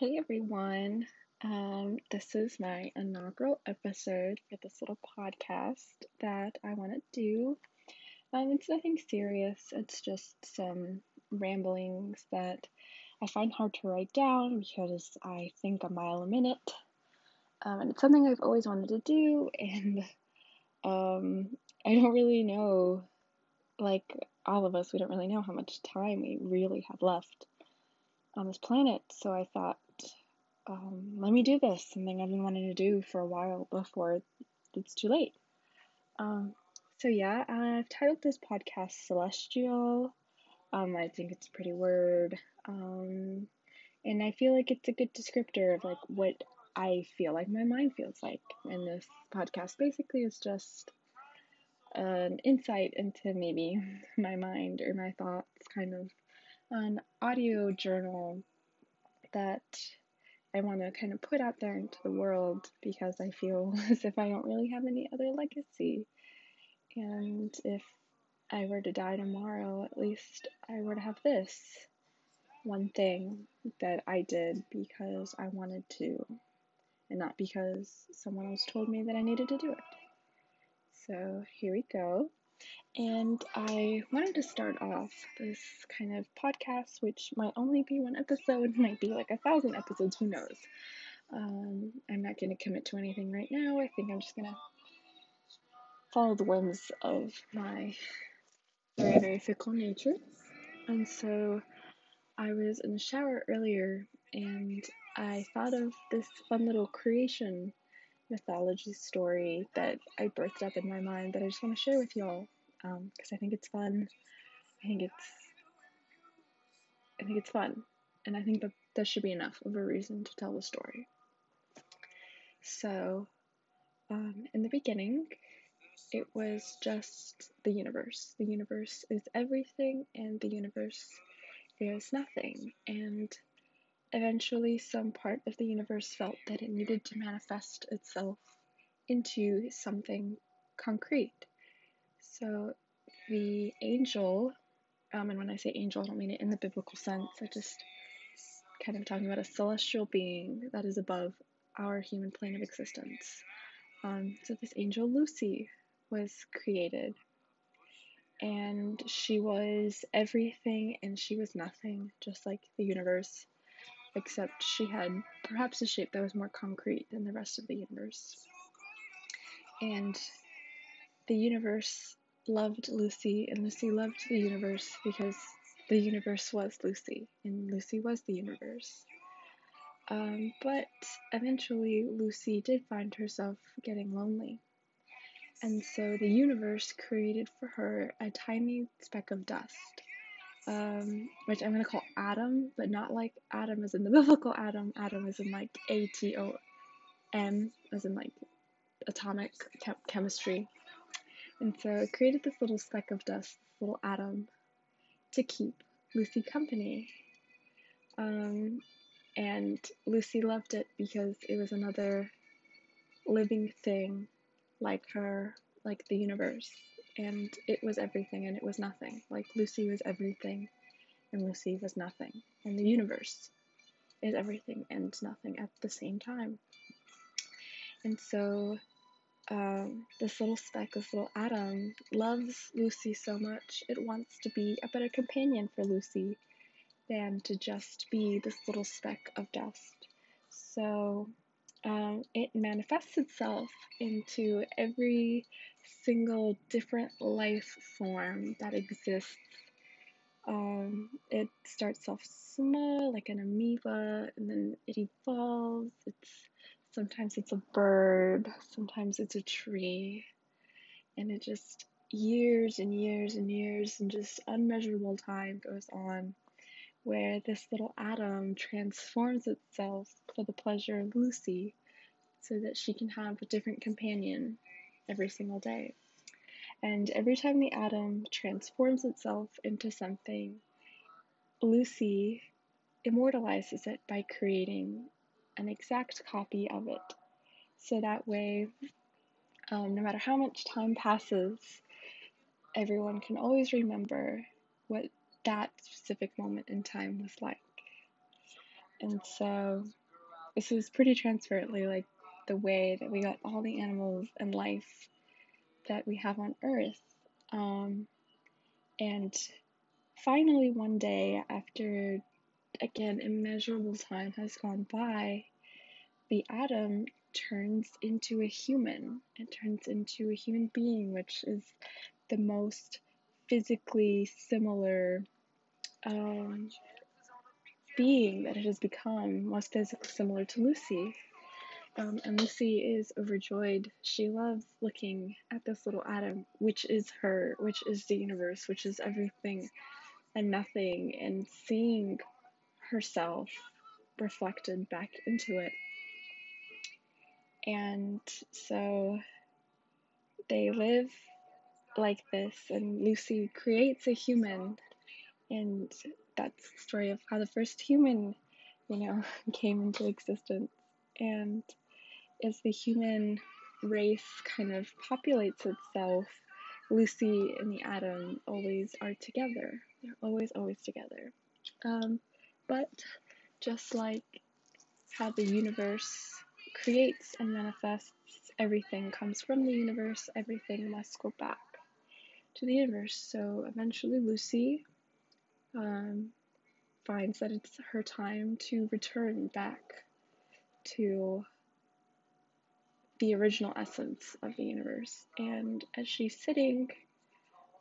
Hey everyone, this is my inaugural episode for this little podcast that I want to do. It's nothing serious, it's just some ramblings that I find hard to write down because I think a mile a minute, and it's something I've always wanted to do, and I don't really know, like all of us, we don't really know how much time we really have left on this planet, so I thought, let me do this, something I've been wanting to do for a while before it's too late. So I've titled this podcast Celestial. I think it's a pretty word, and I feel like it's a good descriptor of like what I feel like my mind feels like, and this podcast basically is just an insight into maybe my mind or my thoughts, kind of an audio journal that I want to kind of put out there into the world because I feel as if I don't really have any other legacy. And if I were to die tomorrow, at least I would have this one thing that I did because I wanted to and not because someone else told me that I needed to do it. So here we go. And I wanted to start off this kind of podcast, which might only be one episode, might be like 1,000 episodes, who knows. I'm not going to commit to anything right now. I think I'm just going to follow the whims of my very, very fickle nature. And so I was in the shower earlier, and I thought of this fun little creation mythology story that I birthed up in my mind that I just want to share with y'all, because I think it's fun. I think it's fun, and I think that that should be enough of a reason to tell the story. So, in the beginning, it was just the universe. The universe is everything, and the universe is nothing, and eventually, some part of the universe felt that it needed to manifest itself into something concrete. So the angel, and when I say angel, I don't mean it in the biblical sense. I just kind of talking about a celestial being that is above our human plane of existence. So this angel, Lucy, was created, and she was everything and she was nothing, just like the universe, except she had perhaps a shape that was more concrete than the rest of the universe. And the universe loved Lucy, and Lucy loved the universe because the universe was Lucy, and Lucy was the universe. But eventually, Lucy did find herself getting lonely. And so the universe created for her a tiny speck of dust, which I'm going to call Adam, but not like Adam as in the biblical Adam. Adam as in like A-T-O-M, as in like atomic chemistry. And so it created this little speck of dust, this little atom, to keep Lucy company. And Lucy loved it because it was another living thing like her, like the universe. And it was everything and it was nothing. Like Lucy was everything and Lucy was nothing. And the universe is everything and nothing at the same time. And so this little speck, this little atom, loves Lucy so much it wants to be a better companion for Lucy than to just be this little speck of dust. So it manifests itself into every single different life form that exists. It starts off small, like an amoeba, and then it evolves. Sometimes it's a bird, sometimes it's a tree, and it just years and years and years and just unmeasurable time goes on where this little atom transforms itself for the pleasure of Lucy so that she can have a different companion every single day. And every time the atom transforms itself into something, Lucy immortalizes it by creating an exact copy of it. So that way, no matter how much time passes, everyone can always remember what that specific moment in time was like. And so this was pretty transparently like the way that we got all the animals and life that we have on Earth. And finally one day, after again immeasurable time has gone by, the atom turns into a human. It turns into a human being, which is the most physically similar being that it has become, most physically similar to Lucy. And Lucy is overjoyed. She loves looking at this little atom, which is her, which is the universe, which is everything and nothing, and seeing herself reflected back into it. And so they live like this, and Lucy creates a human, and that's the story of how the first human, came into existence. And as the human race kind of populates itself, Lucy and the atom always are together. They're always together. But just like how the universe creates and manifests, everything comes from the universe, everything must go back to the universe. So eventually Lucy finds that it's her time to return back to the original essence of the universe. And as she's sitting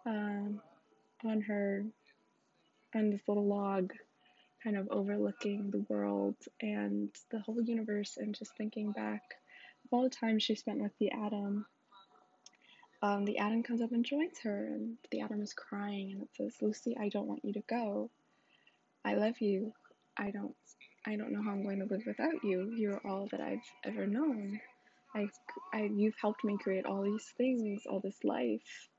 on this little log, kind of overlooking the world and the whole universe, and just thinking back of all the time she spent with the atom, the atom comes up and joins her, and the atom is crying, and it says, "Lucy, I don't want you to go. I love you. I don't know how I'm going to live without you. You're all that I've ever known. You've helped me create all these things, all this life.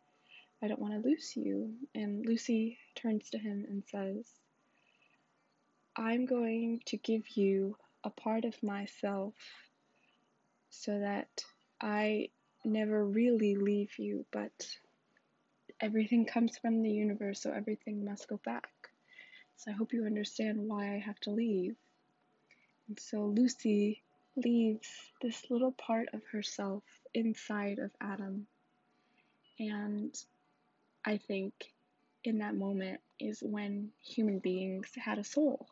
I don't want to lose you." And Lucy turns to him and says, "I'm going to give you a part of myself so that I never really leave you, but everything comes from the universe, so everything must go back. So I hope you understand why I have to leave." And so Lucy leaves this little part of herself inside of Adam. And I think in that moment is when human beings had a soul.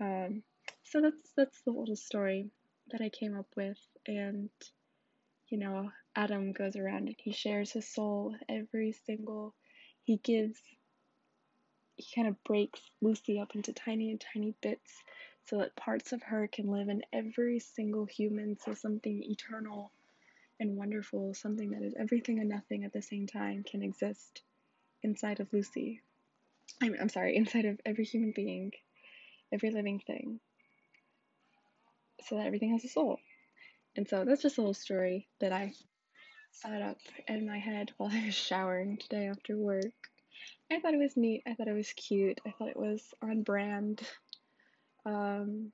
So that's the little story that I came up with. And, Adam goes around and he shares his soul with every single, he kind of breaks Lucy up into tiny and tiny bits so that parts of her can live in every single human. So something eternal and wonderful, something that is everything and nothing at the same time, can exist inside of Lucy. I'm sorry, inside of every human being, every living thing, so that everything has a soul. And so that's just a little story that I thought up in my head while I was showering today after work. I thought it was neat. I thought it was cute. I thought it was on brand. I'm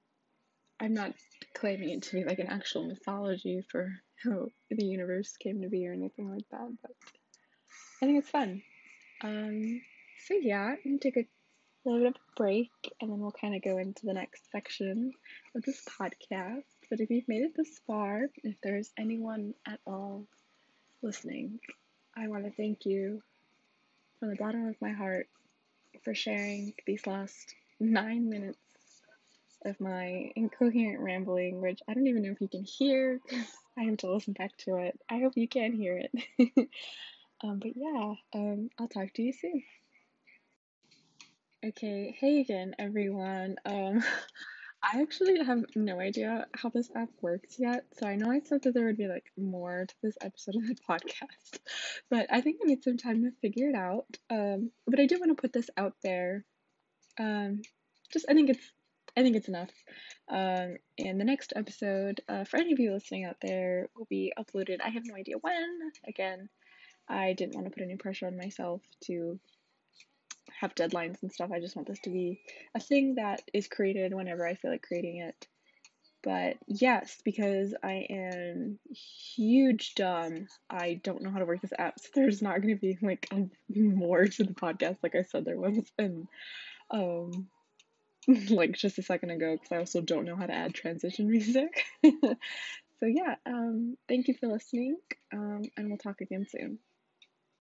not claiming it to be like an actual mythology for how the universe came to be or anything like that, but I think it's fun. So yeah, I'm going to take a little bit of a break, and then we'll kind of go into the next section of this podcast. But if you've made it this far, if there's anyone at all listening, I want to thank you from the bottom of my heart for sharing these last 9 minutes of my incoherent rambling, which I don't even know if you can hear, because I have to listen back to it. I hope you can hear it. But yeah, I'll talk to you soon. Okay, hey again, everyone. I actually have no idea how this app works yet, so I know I said that there would be more to this episode of the podcast, but I think I need some time to figure it out. But I do want to put this out there. I think it's enough. And the next episode, for any of you listening out there, will be uploaded. I have no idea when. Again, I didn't want to put any pressure on myself to have deadlines and stuff. I just want this to be a thing that is created whenever I feel like creating it. But yes, because I am huge dumb, I don't know how to work this app, so there's not going to be more to the podcast like I said there was. And like just a second ago, because I also don't know how to add transition music. So yeah, thank you for listening, and we'll talk again soon.